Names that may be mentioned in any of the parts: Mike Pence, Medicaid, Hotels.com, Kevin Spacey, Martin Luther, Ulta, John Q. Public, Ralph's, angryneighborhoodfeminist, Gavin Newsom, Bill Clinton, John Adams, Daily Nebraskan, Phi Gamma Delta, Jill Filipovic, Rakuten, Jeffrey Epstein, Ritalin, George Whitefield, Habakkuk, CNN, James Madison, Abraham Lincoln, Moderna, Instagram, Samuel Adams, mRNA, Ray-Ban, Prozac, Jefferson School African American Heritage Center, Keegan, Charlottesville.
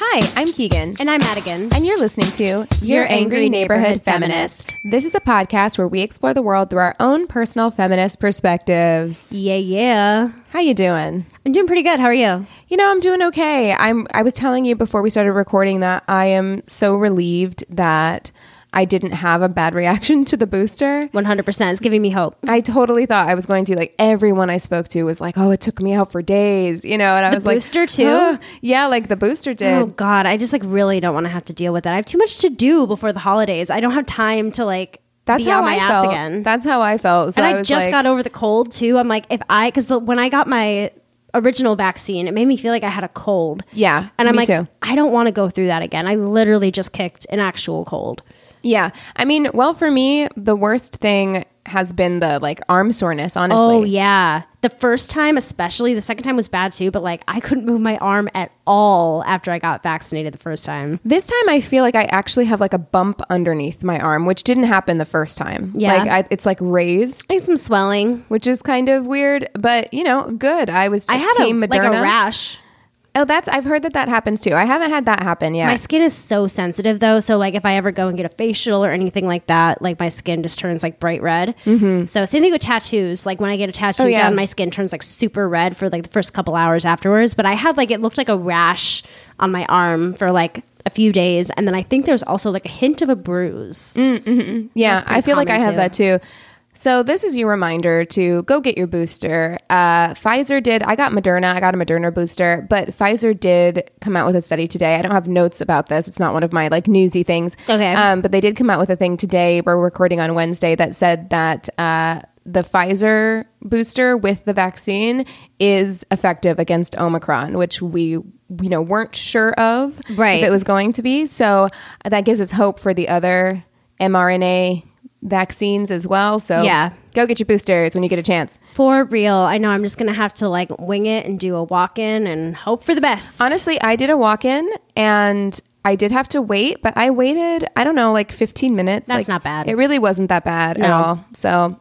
Hi, I'm Keegan. And I'm Madigan. And you're listening to Your Angry Neighborhood Feminist. This is a podcast where we explore the world through our own personal feminist perspectives. Yeah, yeah. How you doing? I'm doing pretty good. How are you? You know, I'm doing okay. I was telling you before we started recording that I am so relieved that I didn't have a bad reaction to the booster. 100%. It's giving me hope. I totally thought I was going to, like, everyone I spoke to was like, oh, it took me out for days, you know, and I was like. The booster too? Oh. Yeah, like the booster did. Oh, God. I just, like, really don't want to have to deal with that. I have too much to do before the holidays. I don't have time to, like, be out my ass again. That's how I felt. So and I just got over the cold too. I'm like, because when I got my original vaccine, it made me feel like I had a cold. Yeah, and I'm like, too. I don't want to go through that again. I literally just kicked an actual cold. Yeah. I mean, well, for me, the worst thing has been the, like, arm soreness, honestly. Oh, yeah. The first time, especially, the second time was bad too, but, like, I couldn't move my arm at all after I got vaccinated the first time. This time I feel like I actually have, like, a bump underneath my arm, which didn't happen the first time. Yeah. Like, it's like raised. Like some swelling. Which is kind of weird, but, you know, good. I had like a rash. Oh, I've heard that happens too. I haven't had that happen yet. My skin is so sensitive though. So, like, if I ever go and get a facial or anything like that, like, my skin just turns, like, bright red. Mm-hmm. So same thing with tattoos. Like, when I get a tattoo done, my skin turns, like, super red for, like, the first couple hours afterwards. But I had, like, it looked like a rash on my arm for, like, a few days. And then I think there's also, like, a hint of a bruise. Mm-hmm. Yeah. I feel like I have that too. So this is your reminder to go get your booster. Pfizer did. I got Moderna. I got a Moderna booster, but Pfizer did come out with a study today. I don't have notes about this. It's not one of my, like, newsy things. Okay. But they did come out with a thing today. We're recording on Wednesday that said that the Pfizer booster with the vaccine is effective against Omicron, which we weren't sure of if it was going to be. So that gives us hope for the other mRNA vaccines as well. So yeah, go get your boosters when you get a chance. For real. I know I'm just gonna have to, like, wing it and do a walk-in and hope for the best. Honestly, I did a walk-in and I did have to wait, but I waited, I don't know, like 15 minutes. That's, like, not bad. It really wasn't that bad at all. So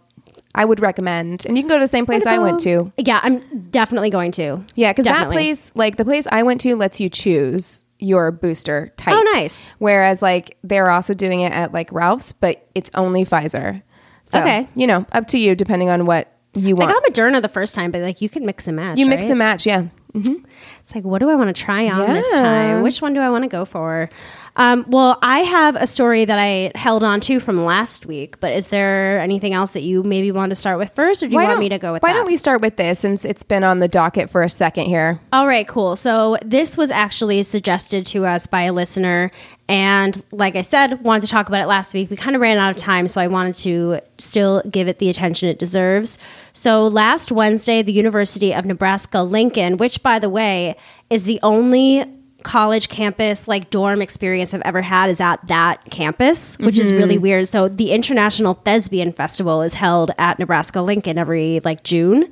I would recommend. And you can go to the same place I went to. Yeah, I'm definitely going to. Yeah, because that place, like, the place I went to lets you choose your booster type. Oh, nice. Whereas, like, they're also doing it at, like, Ralph's, but it's only Pfizer. So, you know, up to you depending on what you want. I got Moderna the first time, but, like, you can mix and match. Mix and match, yeah. Mm-hmm. It's like, what do I want to try on this time? Which one do I want to go for? Well, I have a story that I held on to from last week, but is there anything else that you maybe want to start with first, or do you want me to go with that? Why don't we start with this, since it's been on the docket for a second here? All right, cool. So this was actually suggested to us by a listener, and like I said, wanted to talk about it last week. We kind of ran out of time, so I wanted to still give it the attention it deserves. So last Wednesday, the University of Nebraska-Lincoln, which, by the way, is the only college campus, like, dorm experience I've ever had is at that campus, which is really weird. So the International Thespian Festival is held at Nebraska-Lincoln every, like, June.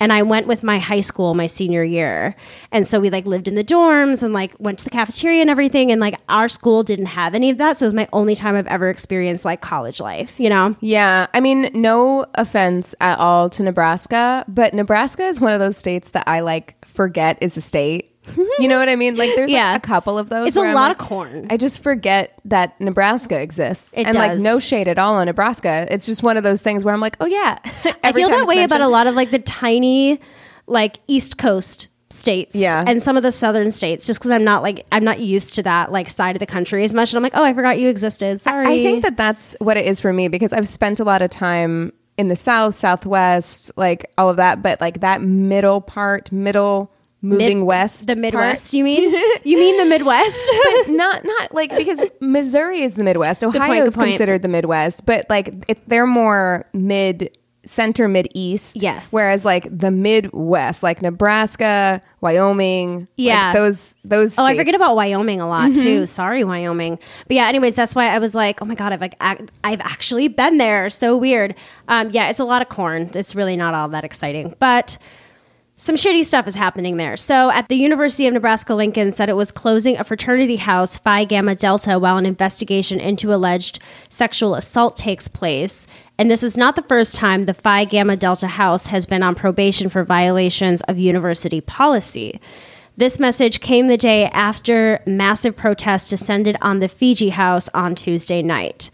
And I went with my high school my senior year. And so we, like, lived in the dorms and, like, went to the cafeteria and everything. And, like, our school didn't have any of that. So it was my only time I've ever experienced, like, college life, you know? Yeah. I mean, no offense at all to Nebraska, but Nebraska is one of those states that I, like, forget is a state. You know what I mean? Like, there's like a couple of those. It's a lot of corn. I just forget that Nebraska exists. It does. Like, no shade at all on Nebraska. It's just one of those things where I'm like, oh yeah. I feel that way about a lot of, like, the tiny, like, East Coast states and some of the southern states, just because I'm not used to that, like, side of the country as much. And I'm like, oh, I forgot you existed. Sorry. I think that that's what it is for me, because I've spent a lot of time in the South, Southwest, like, all of that. But, like, that middle part. West. The Midwest, part. You mean? You mean the Midwest? But not like, because Missouri is the Midwest. Ohio is considered the Midwest, but, like, they're more mid center Mid-East. Yes. Whereas like the Midwest, like Nebraska, Wyoming, yeah, like those states. I forget about Wyoming a lot too. Sorry, Wyoming. But yeah, anyways, that's why I was like, oh my God, I've actually been there. So weird. Yeah, it's a lot of corn. It's really not all that exciting, but some shitty stuff is happening there. So at the University of Nebraska-Lincoln said it was closing a fraternity house, Phi Gamma Delta, while an investigation into alleged sexual assault takes place. And this is not the first time the Phi Gamma Delta house has been on probation for violations of university policy. This message came the day after massive protests descended on the Fiji house on Tuesday night.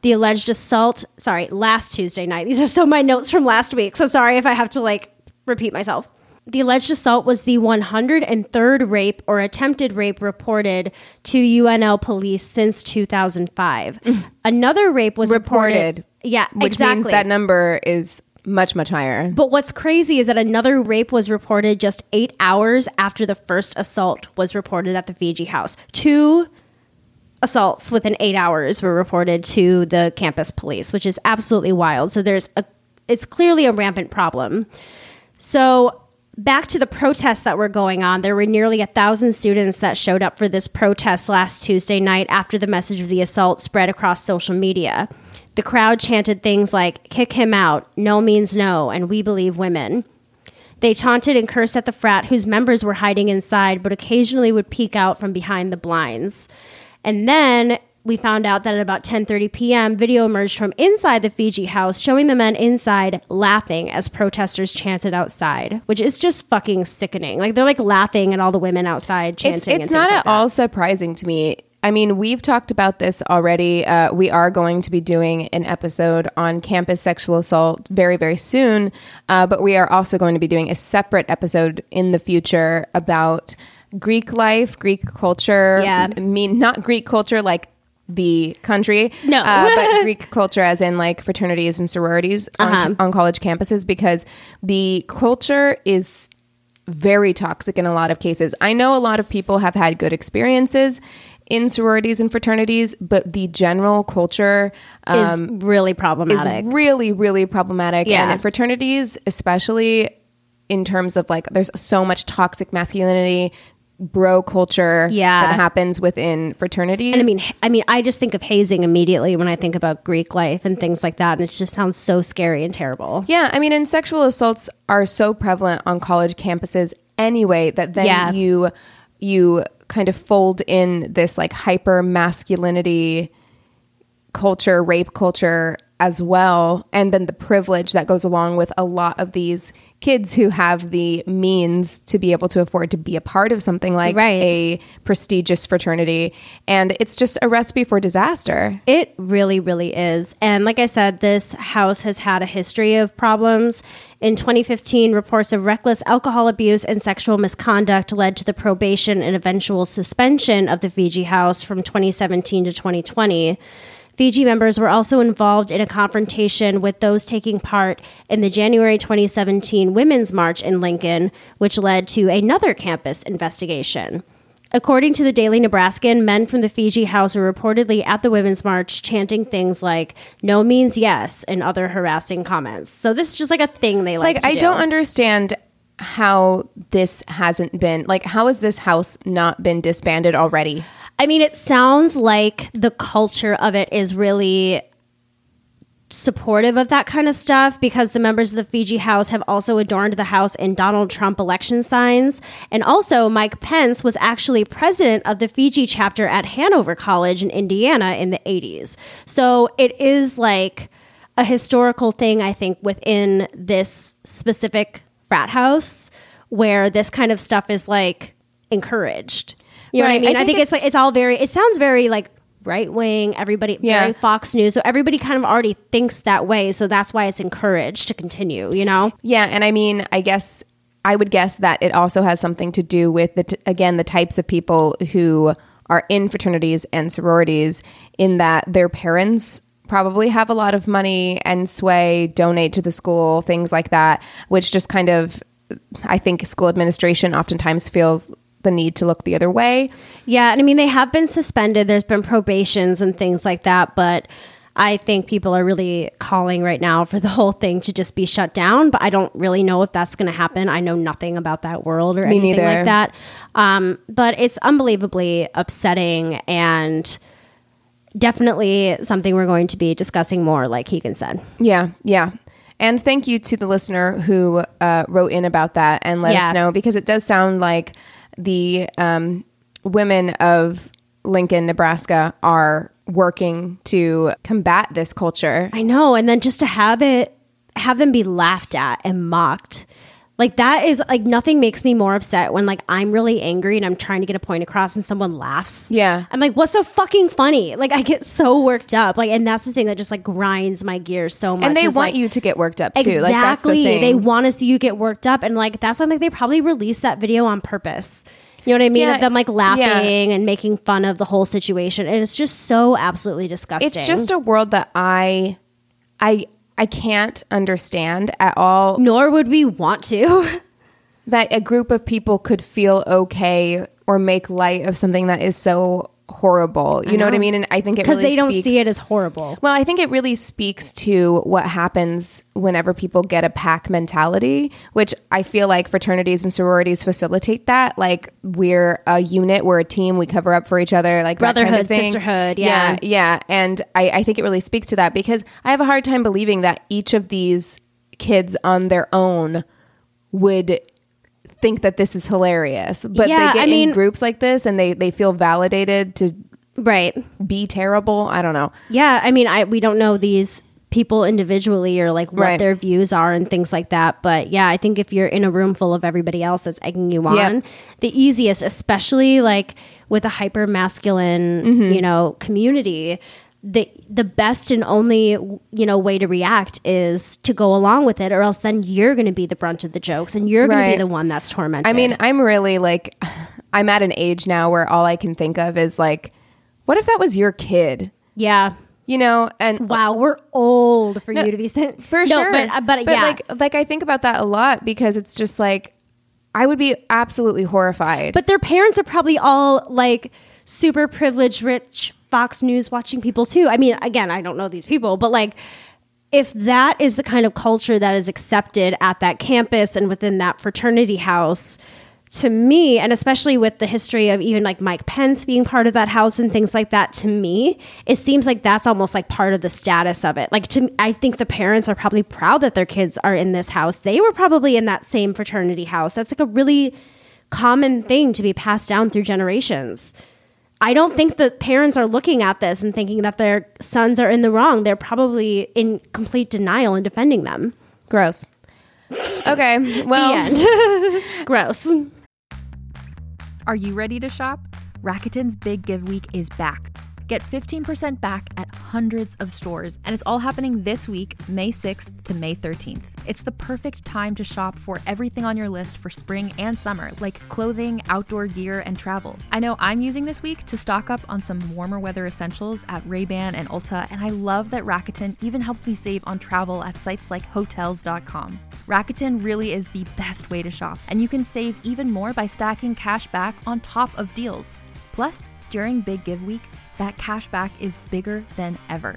The alleged assault, last Tuesday night. These are still my notes from last week. So sorry if I have to repeat myself. The alleged assault was the 103rd rape or attempted rape reported to UNL police since 2005. Another rape was reported. Yeah, which exactly. Which means that number is much, much higher. But what's crazy is that another rape was reported just 8 hours after the first assault was reported at the Fiji house. 2 assaults within 8 hours were reported to the campus police, which is absolutely wild. So it's clearly a rampant problem. So back to the protests that were going on, there were nearly 1,000 students that showed up for this protest last Tuesday night after the message of the assault spread across social media. The crowd chanted things like, "Kick him out, no means no, and we believe women." They taunted and cursed at the frat whose members were hiding inside, but occasionally would peek out from behind the blinds. And then we found out that at about 10:30 p.m., video emerged from inside the Fiji house showing the men inside laughing as protesters chanted outside, which is just fucking sickening. Like, they're, laughing at all the women outside chanting. It's not at all surprising to me. I mean, we've talked about this already. We are going to be doing an episode on campus sexual assault very, very soon, but we are also going to be doing a separate episode in the future about Greek life, Greek culture. Yeah. I mean, not Greek culture, the country, no, but Greek culture as in fraternities and sororities on college campuses, because the culture is very toxic in a lot of cases. I know a lot of people have had good experiences in sororities and fraternities, but the general culture is really problematic. Is really, really problematic. Yeah. And in fraternities, especially in terms of there's so much toxic masculinity, bro culture that happens within fraternities. And I mean, I just think of hazing immediately when I think about Greek life and things like that. And it just sounds so scary and terrible. Yeah. I mean, and sexual assaults are so prevalent on college campuses anyway, that then you kind of fold in this hyper masculinity culture, rape culture as well. And then the privilege that goes along with a lot of these kids who have the means to be able to afford to be a part of something like a prestigious fraternity. And it's just a recipe for disaster. It really, really is. And like I said, this house has had a history of problems. In 2015, reports of reckless alcohol abuse and sexual misconduct led to the probation and eventual suspension of the Fiji house from 2017 to 2020. Fiji members were also involved in a confrontation with those taking part in the January 2017 Women's March in Lincoln, which led to another campus investigation. According to the Daily Nebraskan, men from the Fiji house were reportedly at the Women's March chanting things like, "no means yes," and other harassing comments. So this is just a thing they like to do. I don't understand how this hasn't been, how has this house not been disbanded already? I mean, it sounds like the culture of it is really supportive of that kind of stuff, because the members of the Fiji house have also adorned the house in Donald Trump election signs. And also, Mike Pence was actually president of the Fiji chapter at Hanover College in Indiana in the 80s. So it is a historical thing, I think, within this specific frat house where this kind of stuff is encouraged. You know what I mean? I think it's it's all very, it sounds very right wing, everybody, very Fox News. So everybody kind of already thinks that way. So that's why it's encouraged to continue, you know? Yeah. And I mean, I would guess that it also has something to do with, the types of people who are in fraternities and sororities, in that their parents probably have a lot of money and sway, donate to the school, things like that, which just kind of, I think school administration oftentimes feels the need to look the other way. Yeah. And I mean, they have been suspended. There's been probations and things like that. But I think people are really calling right now for the whole thing to just be shut down, but I don't really know if that's going to happen. I know nothing about that world or anything like that. But it's unbelievably upsetting and definitely something we're going to be discussing more, like Keegan said. Yeah, yeah. And thank you to the listener who wrote in about that and let us know, because it does sound like the women of Lincoln, Nebraska are working to combat this culture. I know. And then just to have them be laughed at and mocked. Like, that is like, nothing makes me more upset when, like, I'm really angry and I'm trying to get a point across and someone laughs. Yeah. I'm like, what's so fucking funny? Like, I get so worked up. Like, and that's the thing that just, like, grinds my gears so much. And they want you to get worked up too. Exactly. Like, that's the thing. They want to see you get worked up. And, like, that's why I'm like, they probably released that video on purpose. You know what I mean? Yeah, of them, like, laughing and making fun of the whole situation. And it's just so absolutely disgusting. It's just a world that I can't understand at all. Nor would we want to. That a group of people could feel okay or make light of something that is so horrible. You know what I mean? And I think it really speaks... Because they don't see it as horrible. Well, I think it really speaks to what happens whenever people get a pack mentality, which I feel like fraternities and sororities facilitate that. Like, we're a unit, we're a team, we cover up for each other, like brotherhood, that kind of thing. Sisterhood, yeah. Yeah. And I think it really speaks to that, because I have a hard time believing that each of these kids on their own would think that this is hilarious, but they get in groups like this and they feel validated to be terrible. I don't know. Yeah, I mean, we don't know these people individually or like what their views are and things like that, but yeah, I think if you're in a room full of everybody else that's egging you on, the easiest, especially like with a hyper masculine, you know, community, the best and only, you know, way to react is to go along with it, or else then you're going to be the brunt of the jokes and you're going to be the one that's tormented. I mean, I'm really like, I'm at an age now where all I can think of is like, what if that was your kid? Yeah. You know, and wow, we're old for you to be sent. For sure. But yeah. Like I think about that a lot, because it's just like, I would be absolutely horrified. But their parents are probably all like super privileged, rich Fox News watching people too. I mean, again, I don't know these people, but like, if that is the kind of culture that is accepted at that campus and within that fraternity house, to me, and especially with the history of even like Mike Pence being part of that house and things like that, to me, it seems like that's almost like part of the status of it. Like, to me, I think the parents are probably proud that their kids are in this house. They were probably in that same fraternity house. That's like a really common thing to be passed down through generations. I don't think that parents are looking at this and thinking that their sons are in the wrong. They're probably in complete denial and defending them. Gross. Okay, well... The end. Gross. Are you ready to shop? Rakuten's Big Give Week is back. Get 15% back at hundreds of stores, and it's all happening this week, May 6th to May 13th. It's the perfect time to shop for everything on your list for spring and summer, like clothing, outdoor gear, and travel. I know I'm using this week to stock up on some warmer weather essentials at Ray-Ban and Ulta, and I love that Rakuten even helps me save on travel at sites like Hotels.com. Rakuten really is the best way to shop, and you can save even more by stacking cash back on top of deals. Plus, during Big Give Week, that cash back is bigger than ever.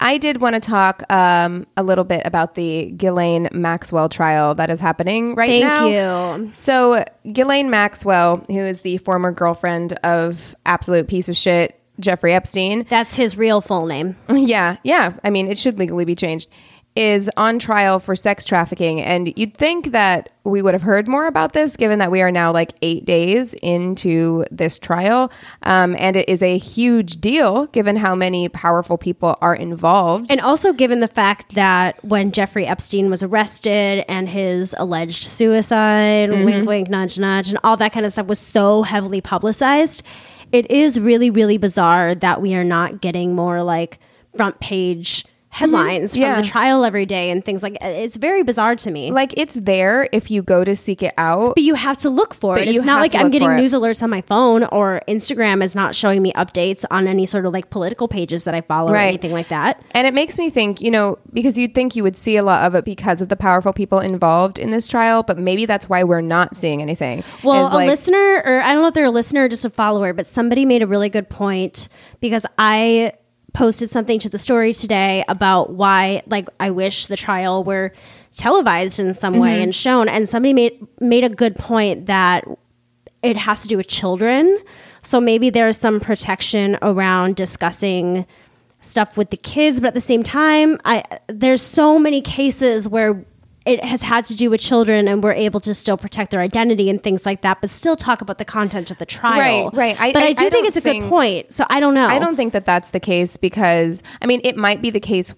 I did want to talk a little bit about the Ghislaine Maxwell trial that is happening right now. Thank you. So Ghislaine Maxwell, who is the former girlfriend of absolute piece of shit Jeffrey Epstein. That's his real full name. Yeah. I mean, it should legally be changed. Is on trial for sex trafficking. And you'd think that we would have heard more about this, given that we are now like 8 days into this trial. And it is a huge deal, given how many powerful people are involved. And also given the fact that when Jeffrey Epstein was arrested and his alleged suicide, wink, wink, nudge, nudge, and all that kind of stuff was so heavily publicized, it is really, really bizarre that we are not getting more like front page headlines from the trial every day and things like it's very bizarre to me. Like, it's there if you go to seek it out, but you have to look for it. It's not like I'm getting news alerts on my phone, or Instagram is not showing me updates on any sort of like political pages that I follow or anything like that. And it makes me think, you know, because you'd think you would see a lot of it because of the powerful people involved in this trial, but maybe that's why we're not seeing anything. Well, a listener, or I don't know if they're a listener or just a follower, but somebody made a really good point, because I posted something to the story today about why, like, I wish the trial were televised in some way and shown. And somebody made a good point that it has to do with children. So maybe there's some protection around discussing stuff with the kids. But at the same time, there's so many cases where it has had to do with children, and we're able to still protect their identity and things like that, but still talk about the content of the trial. Right. I think it's a good point. So I don't know. I don't think that that's the case, because, I mean, it might be the case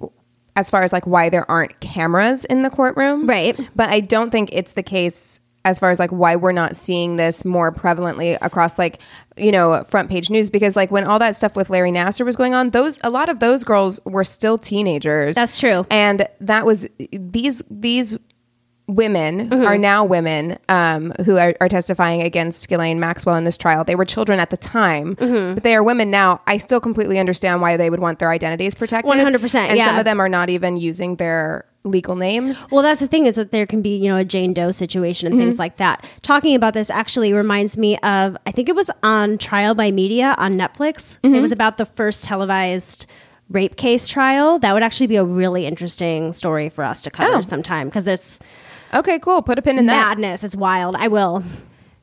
as far as like why there aren't cameras in the courtroom. Right. But I don't think it's the case as far as like why we're not seeing this more prevalently across like, you know, front page news, because like when all that stuff with Larry Nassar was going on, a lot of those girls were still teenagers. That's true. And that was these women are now women who are testifying against Ghislaine Maxwell in this trial. They were children at the time, but they are women now. I still completely understand why they would want their identities protected. 100%. And some of them are not even using their legal names. Well, that's the thing, is that there can be, you know, a Jane Doe situation and things like that. Talking about this actually reminds me of, I think it was on Trial by Media on Netflix. It was about the first televised rape case trial. That would actually be a really interesting story for us to cover sometime, because it's... Okay, cool. Put a pin in that. Madness. It's wild. I will.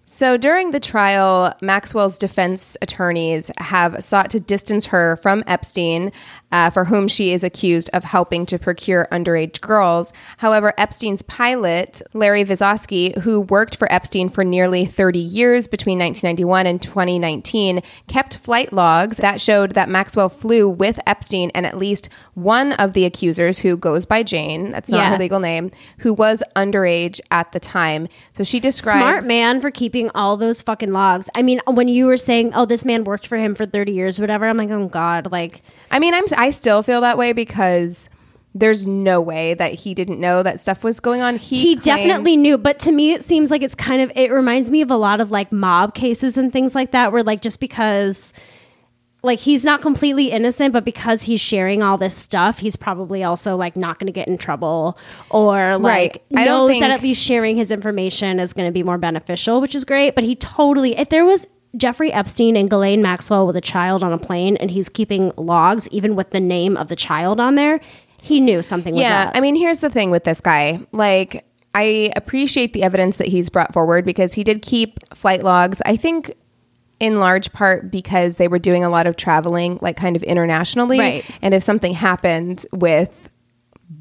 So during the trial, Maxwell's defense attorneys have sought to distance her from Epstein, for whom she is accused of helping to procure underage girls. However, Epstein's pilot, Larry Vizoski, who worked for Epstein for nearly 30 years between 1991 and 2019, kept flight logs that showed that Maxwell flew with Epstein and at least one of the accusers, who goes by Jane, that's not her legal name, who was underage at the time. So she describes... Smart man for keeping all those fucking logs. I mean, when you were saying, oh, this man worked for him for 30 years, whatever, I'm like, oh God, like... I mean, I still feel that way, because there's no way that he didn't know that stuff was going on. He definitely knew. But to me, it seems like it reminds me of a lot of like mob cases and things like that, where like just because like he's not completely innocent, but because he's sharing all this stuff, he's probably also like not going to get in trouble, or like knows that at least sharing his information is going to be more beneficial, which is great. But he totally, if there was Jeffrey Epstein and Ghislaine Maxwell with a child on a plane, and he's keeping logs even with the name of the child on there, he knew something was up. Yeah, I mean, here's the thing with this guy. Like, I appreciate the evidence that he's brought forward, because he did keep flight logs, I think in large part because they were doing a lot of traveling, like kind of internationally. Right. And if something happened with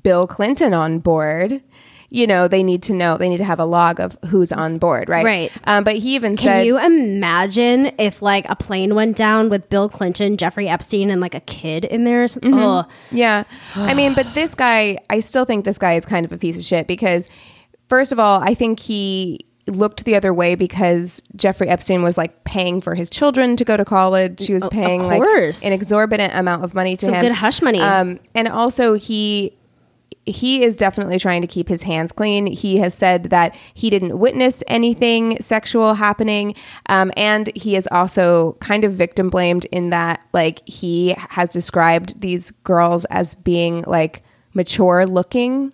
Bill Clinton on board... you know, they need to have a log of who's on board, right? Right. But he even said... Can you imagine if, like, a plane went down with Bill Clinton, Jeffrey Epstein, and, like, a kid in there or something? Yeah. I mean, but this guy, I still think this guy is kind of a piece of shit, because, first of all, I think he looked the other way because Jeffrey Epstein was, like, paying for his children to go to college. She was paying, like, an exorbitant amount of money to him. Some good hush money. And also, He is definitely trying to keep his hands clean. He has said that he didn't witness anything sexual happening. And he is also kind of victim blamed, in that, like, he has described these girls as being, like, mature looking.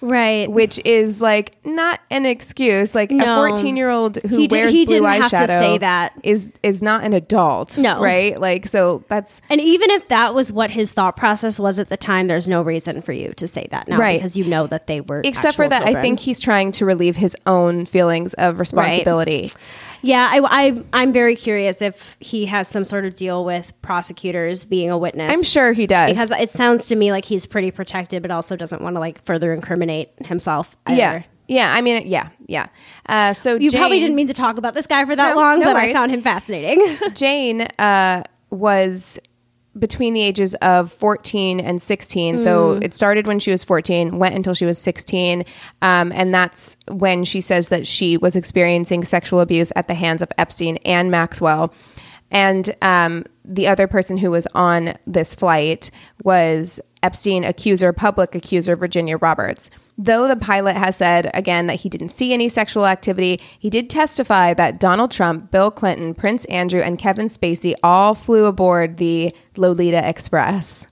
Right. Which is like not an excuse. Like no. A 14-year-old who wears blue eyeshadow is not an adult. No. Right? Like, so that's... And even if that was what his thought process was at the time, there's no reason for you to say that now. Right. Because you know that they were Except for that, children. I think he's trying to relieve his own feelings of responsibility. Right. Yeah, I'm very curious if he has some sort of deal with prosecutors being a witness. I'm sure he does. Because it sounds to me like he's pretty protected, but also doesn't want to like further incriminate himself either. Yeah. Yeah, I mean, yeah. So you probably didn't mean to talk about this guy for that long, but worries. I found him fascinating. Jane was between the ages of 14 and 16. Mm. So it started when she was 14, went until she was 16. And that's when she says that she was experiencing sexual abuse at the hands of Epstein and Maxwell. And the other person who was on this flight was Epstein accuser, public accuser, Virginia Roberts. Though the pilot has said, again, that he didn't see any sexual activity, he did testify that Donald Trump, Bill Clinton, Prince Andrew, and Kevin Spacey all flew aboard the Lolita Express,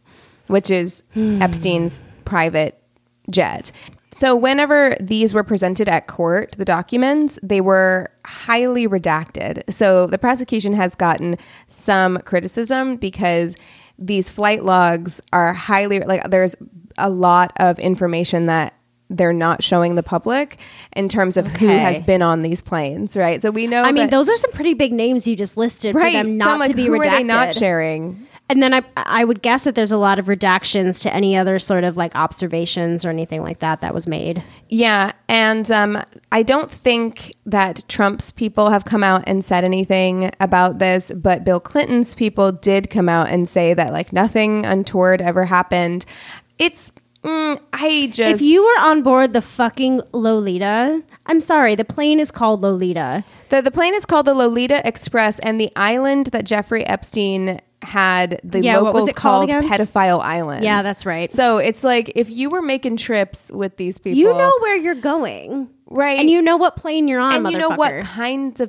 which is Epstein's private jet. So whenever these were presented at court, the documents, they were highly redacted. So the prosecution has gotten some criticism because these flight logs are highly, like, there's a lot of information that they're not showing the public in terms of who has been on these planes, right? So we know. I mean, those are some pretty big names you just listed for them not to be redacted. Who are they not sharing? And then I would guess that there's a lot of redactions to any other sort of like observations or anything like that was made. Yeah, and I don't think that Trump's people have come out and said anything about this, but Bill Clinton's people did come out and say that like nothing untoward ever happened. It's if you were on board the fucking Lolita, I'm sorry, the plane is called Lolita. The plane is called the Lolita Express, and the island that Jeffrey Epstein had, the locals called Pedophile Island. Yeah, that's right. So it's like if you were making trips with these people, you know where you're going, right? And you know what plane you're on, and you know what kinds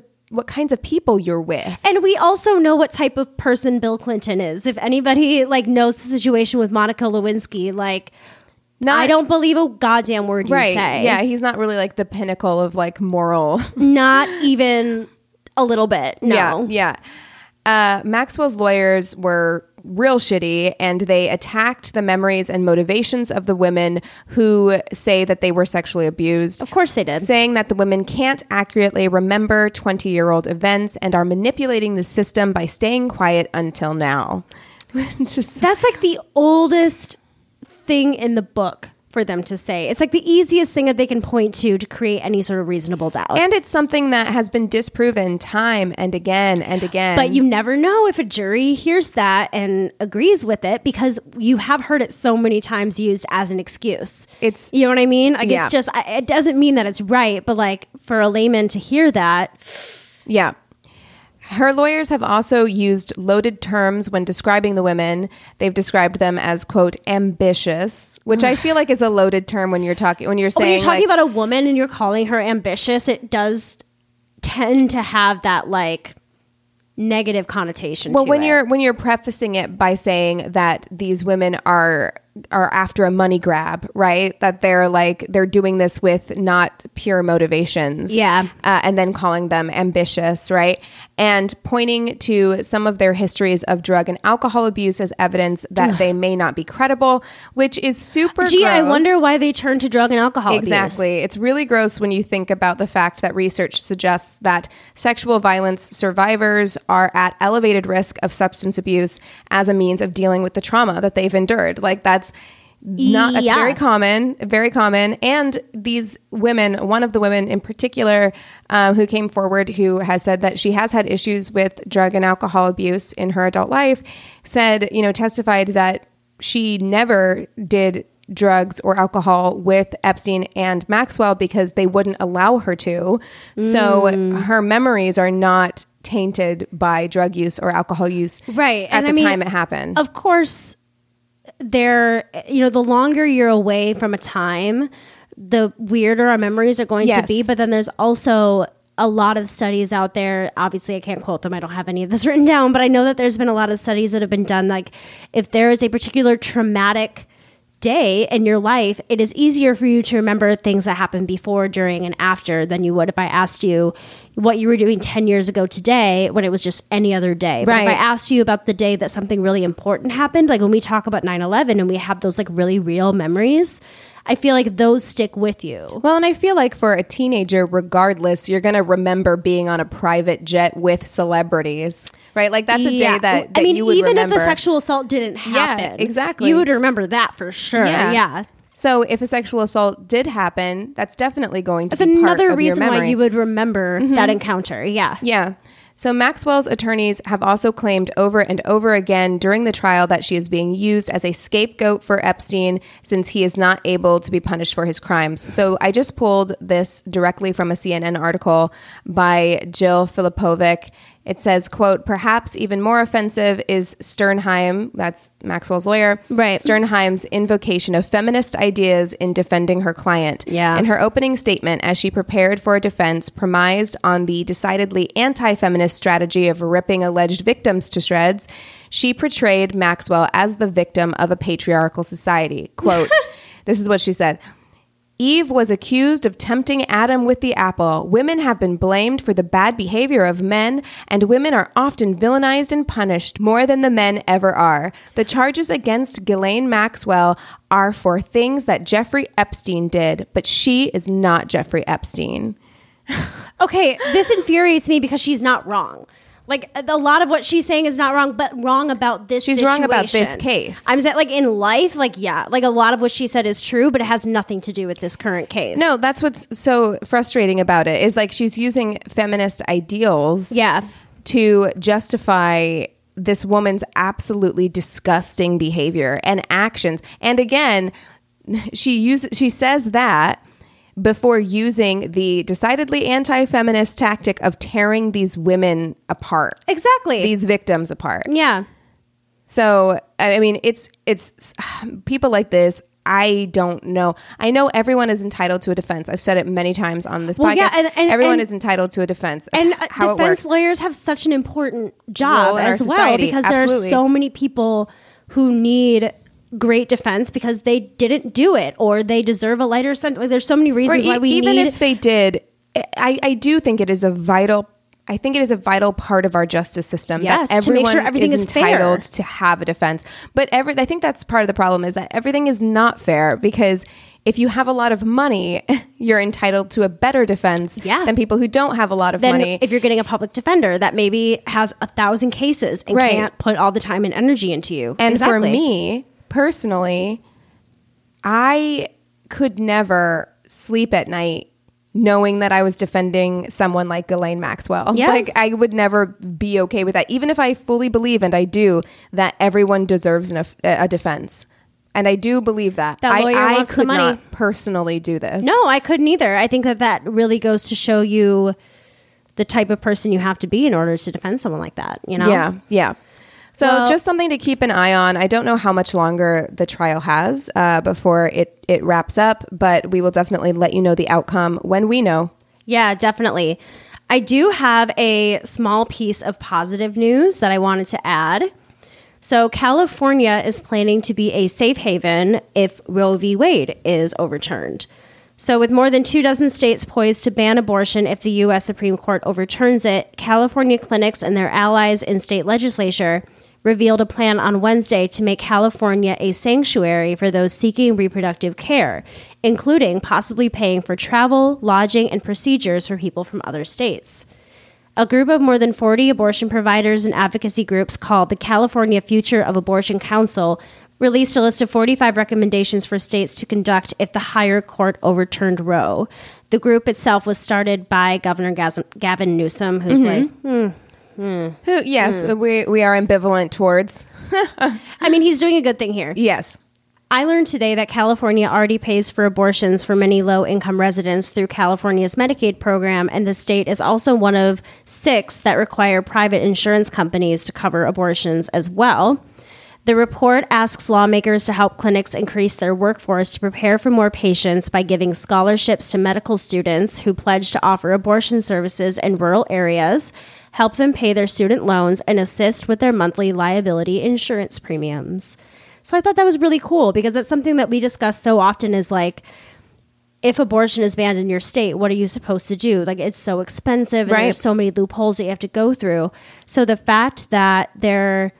of people you're with. And we also know what type of person Bill Clinton is. If anybody like knows the situation with Monica Lewinsky, like I don't believe a goddamn word you say. Yeah, he's not really like the pinnacle of like moral. Not even a little bit. No. Yeah. Maxwell's lawyers were real shitty, and they attacked the memories and motivations of the women who say that they were sexually abused. Of course they did. Saying that the women can't accurately remember 20-year-old events and are manipulating the system by staying quiet until now. That's like the oldest thing in the book for them to say. It's like the easiest thing that they can point to create any sort of reasonable doubt. And it's something that has been disproven time and again and again. But you never know if a jury hears that and agrees with it, because you have heard it so many times used as an excuse. It's, you know what I mean? Like, yeah. It's just, it doesn't mean that it's right, but like for a layman to hear that. Yeah. Her lawyers have also used loaded terms when describing the women. They've described them as, quote, ambitious, which I feel like is a loaded term when you're talking, when you're talking like, about a woman and you're calling her ambitious, it does tend to have that like negative connotation. Well, when you're prefacing it by saying that these women are after a money grab, right? That they're like, they're doing this with not pure motivations. Yeah. And then calling them ambitious, right? And pointing to some of their histories of drug and alcohol abuse as evidence that they may not be credible, which is super gross. Gee, I wonder why they turn to drug and alcohol abuse. Exactly. It's really gross when you think about the fact that research suggests that sexual violence survivors are at elevated risk of substance abuse as a means of dealing with the trauma that they've endured. Like, that's very common. And these women, one of the women in particular who came forward, who has said that she has had issues with drug and alcohol abuse in her adult life, said, you know, testified that she never did drugs or alcohol with Epstein and Maxwell because they wouldn't allow her to. So her memories are not tainted by drug use or alcohol use time it happened. Of course, there, you know, the longer you're away from a time, the weirder our memories are going to be. But then there's also a lot of studies out there. Obviously, I can't quote them. I don't have any of this written down, but I know that there's been a lot of studies that have been done. Like, if there is a particular traumatic day in your life, it is easier for you to remember things that happened before, during, and after than you would if I asked you what you were doing 10 years ago today when it was just any other day. Right. But if I asked you about the day that something really important happened, like when we talk about 9/11 and we have those like really real memories, I feel like those stick with you. Well, and I feel like for a teenager, regardless, you're going to remember being on a private jet with celebrities, right? Like that's a day that I mean, you would remember. Even if a sexual assault didn't happen. Yeah, exactly. You would remember that for sure. Yeah. So if a sexual assault did happen, that's definitely going to be part of your memory. That's another reason why you would remember that encounter. Yeah. So Maxwell's attorneys have also claimed over and over again during the trial that she is being used as a scapegoat for Epstein since he is not able to be punished for his crimes. So I just pulled this directly from a CNN article by Jill Filipovic. It says, quote, perhaps even more offensive is Sternheim, that's Maxwell's lawyer, right. Sternheim's invocation of feminist ideas in defending her client. Yeah. In her opening statement, as she prepared for a defense premised on the decidedly anti-feminist strategy of ripping alleged victims to shreds, she portrayed Maxwell as the victim of a patriarchal society. Quote, this is what she said. Eve was accused of tempting Adam with the apple. Women have been blamed for the bad behavior of men, and women are often villainized and punished more than the men ever are. The charges against Ghislaine Maxwell are for things that Jeffrey Epstein did, but she is not Jeffrey Epstein. Okay, this infuriates me because she's not wrong. Like, a lot of what she's saying is not wrong, but wrong about this situation. She's wrong about this case. I'm saying, like, in life, like, yeah, like, a lot of what she said is true, but it has nothing to do with this current case. No, that's what's so frustrating about it, is, like, she's using feminist ideals to justify this woman's absolutely disgusting behavior and actions. And, again, she says that before using the decidedly anti-feminist tactic of tearing these women apart. Exactly. These victims apart. Yeah. So, I mean, it's people like this, I don't know. I know everyone is entitled to a defense. I've said it many times on this podcast. Yeah, and everyone is entitled to a defense. That's and how defense lawyers have such an important job as well, because there are so many people who need great defense because they didn't do it or they deserve a lighter sentence. Like, there's so many reasons why we even need... Even if they did, I do think it is a vital... I think it is a vital part of our justice system that everyone to make sure everything is entitled fair. To have a defense. But I think that's part of the problem is that everything is not fair because if you have a lot of money, you're entitled to a better defense than people who don't have a lot of money. If you're getting a public defender that maybe has 1,000 cases and can't put all the time and energy into you. And for me... Personally, I could never sleep at night knowing that I was defending someone like Ghislaine Maxwell. Yeah. Like, I would never be okay with that, even if I fully believe, and I do, that everyone deserves a defense. And I do believe that. That lawyer wants the money. I could not personally do this. No, I couldn't either. I think that really goes to show you the type of person you have to be in order to defend someone like that, you know? Yeah. So just something to keep an eye on. I don't know how much longer the trial has before it wraps up, but we will definitely let you know the outcome when we know. Yeah, definitely. I do have a small piece of positive news that I wanted to add. So California is planning to be a safe haven if Roe v. Wade is overturned. So with more than 24 states poised to ban abortion if the U.S. Supreme Court overturns it, California clinics and their allies in state legislature revealed a plan on Wednesday to make California a sanctuary for those seeking reproductive care, including possibly paying for travel, lodging, and procedures for people from other states. A group of more than 40 abortion providers and advocacy groups called the California Future of Abortion Council released a list of 45 recommendations for states to conduct if the higher court overturned Roe. The group itself was started by Governor Gavin Newsom, who's we are ambivalent towards. I mean, he's doing a good thing here. Yes. I learned today that California already pays for abortions for many low-income residents through California's Medicaid program, and the state is also one of 6 that require private insurance companies to cover abortions as well. The report asks lawmakers to help clinics increase their workforce to prepare for more patients by giving scholarships to medical students who pledge to offer abortion services in rural areas, help them pay their student loans, and assist with their monthly liability insurance premiums. So I thought that was really cool, because it's something that we discuss so often is like, if abortion is banned in your state, what are you supposed to do? Like, it's so expensive, and right. there's so many loopholes that you have to go through. So the fact that there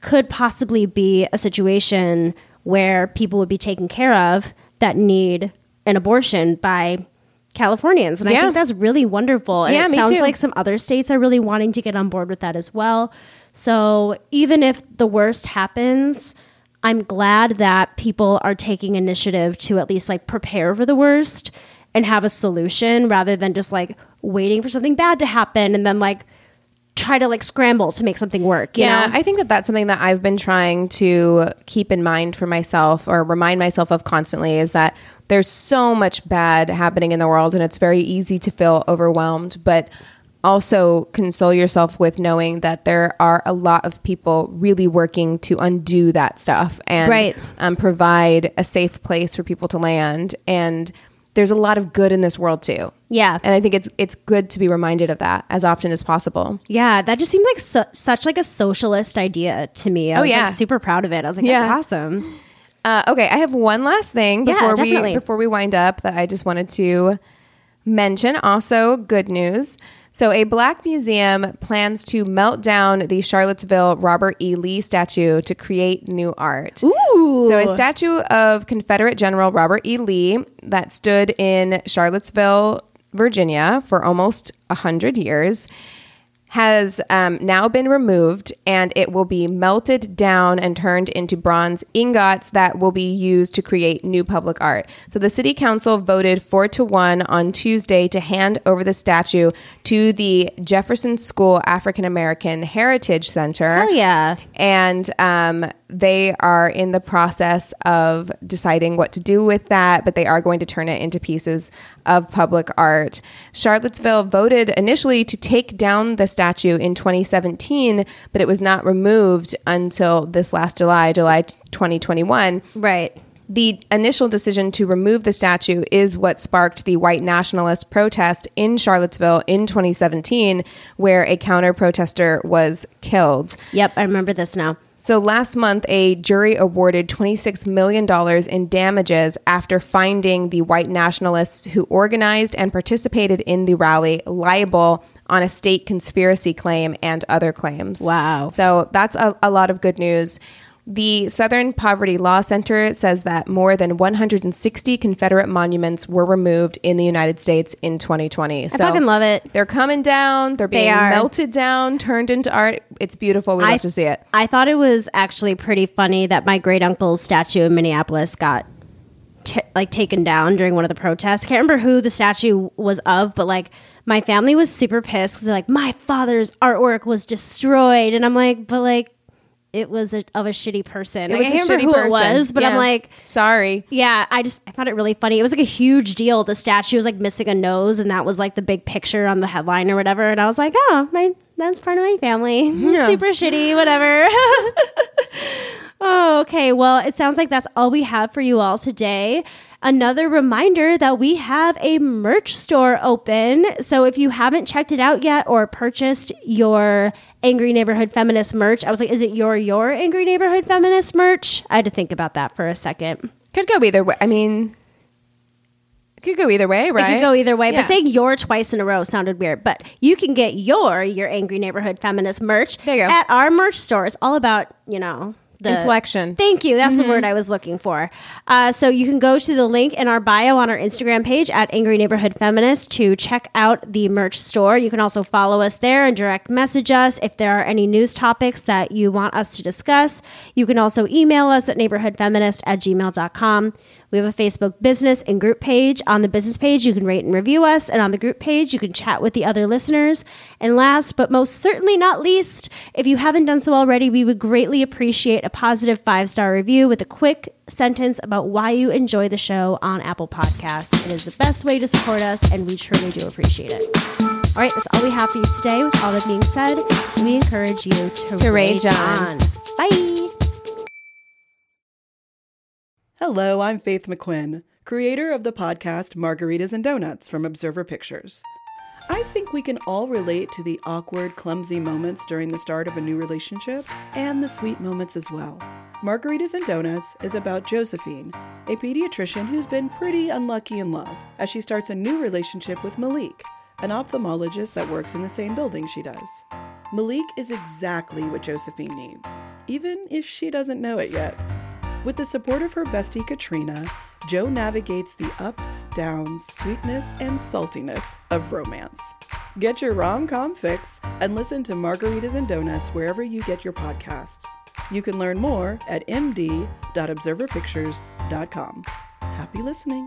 could possibly be a situation where people would be taken care of that need an abortion by Californians. And yeah. I think that's really wonderful. And yeah, it sounds too. Like some other states are really wanting to get on board with that as well. So even if the worst happens, I'm glad that people are taking initiative to at least like prepare for the worst and have a solution, rather than just like waiting for something bad to happen and then like try to like scramble to make something work. You know? I think that that's something that I've been trying to keep in mind for myself, or remind myself of constantly, is that there's so much bad happening in the world, and it's very easy to feel overwhelmed, but also console yourself with knowing that there are a lot of people really working to undo that stuff and right. Provide a safe place for people to land. And there's a lot of good in this world too. Yeah. And I think it's good to be reminded of that as often as possible. Yeah. That just seemed like such like a socialist idea to me. I was super proud of it. I was like, that's awesome. Okay. I have one last thing before we wind up that I just wanted to mention. Also good news. So a black museum plans to melt down the Charlottesville Robert E. Lee statue to create new art. Ooh. So a statue of Confederate General Robert E. Lee that stood in Charlottesville, Virginia for almost 100 years has now been removed, and it will be melted down and turned into bronze ingots that will be used to create new public art. So the city council voted 4-1 on Tuesday to hand over the statue to the Jefferson School African American Heritage Center. Hell yeah. And they are in the process of deciding what to do with that, but they are going to turn it into pieces of public art. Charlottesville voted initially to take down the statue in 2017, but it was not removed until this last July 2021. Right. The initial decision to remove the statue is what sparked the white nationalist protest in Charlottesville in 2017, where a counter-protester was killed. Yep, I remember this now. So last month, a jury awarded $26 million in damages after finding the white nationalists who organized and participated in the rally liable on a state conspiracy claim and other claims. Wow. So that's a lot of good news. The Southern Poverty Law Center says that more than 160 Confederate monuments were removed in the United States in 2020. So I fucking love it. They're coming down. They're being melted down, turned into art. It's beautiful. We love to see it. I thought it was actually pretty funny that my great uncle's statue in Minneapolis got taken down during one of the protests. I can't remember who the statue was of, but like my family was super pissed because they're like, my father's artwork was destroyed. And I'm like, but like, it was of a shitty person. It was like, I can't remember who it was, but yeah. I'm like... Sorry. Yeah, I found it really funny. It was like a huge deal. The statue was like missing a nose, and that was like the big picture on the headline or whatever. And I was like, that's part of my family. No. Super shitty, whatever. Okay, well, it sounds like that's all we have for you all today. Another reminder that we have a merch store open. So if you haven't checked it out yet or purchased your Angry Neighborhood Feminist merch, I was like, is it your Angry Neighborhood Feminist merch? I had to think about that for a second. Could go either way. I mean, it could go either way, right? It could go either way. Yeah. But saying your twice in a row sounded weird. But you can get your Angry Neighborhood Feminist merch at our merch store. It's all about, inflection. Thank you. That's the word I was looking for. So you can go to the link in our bio on our Instagram page at Angry Neighborhood Feminist to check out the merch store. You can also follow us there and direct message us if there are any news topics that you want us to discuss. You can also email us at neighborhoodfeminist@gmail.com. We have a Facebook business and group page. On the business page, you can rate and review us. And on the group page, you can chat with the other listeners. And last, but most certainly not least, if you haven't done so already, we would greatly appreciate a positive 5-star review with a quick sentence about why you enjoy the show on Apple Podcasts. It is the best way to support us, and we truly do appreciate it. All right, that's all we have for you today. With all that being said, we encourage you to rage on. Bye. Hello, I'm Faith McQuinn, creator of the podcast Margaritas and Donuts from Observer Pictures. I think we can all relate to the awkward, clumsy moments during the start of a new relationship, and the sweet moments as well. Margaritas and Donuts is about Josephine, a pediatrician who's been pretty unlucky in love, as she starts a new relationship with Malik, an ophthalmologist that works in the same building she does. Malik is exactly what Josephine needs, even if she doesn't know it yet. With the support of her bestie Katrina, Jo navigates the ups, downs, sweetness, and saltiness of romance. Get your rom-com fix and listen to Margaritas and Donuts wherever you get your podcasts. You can learn more at md.observerpictures.com. Happy listening.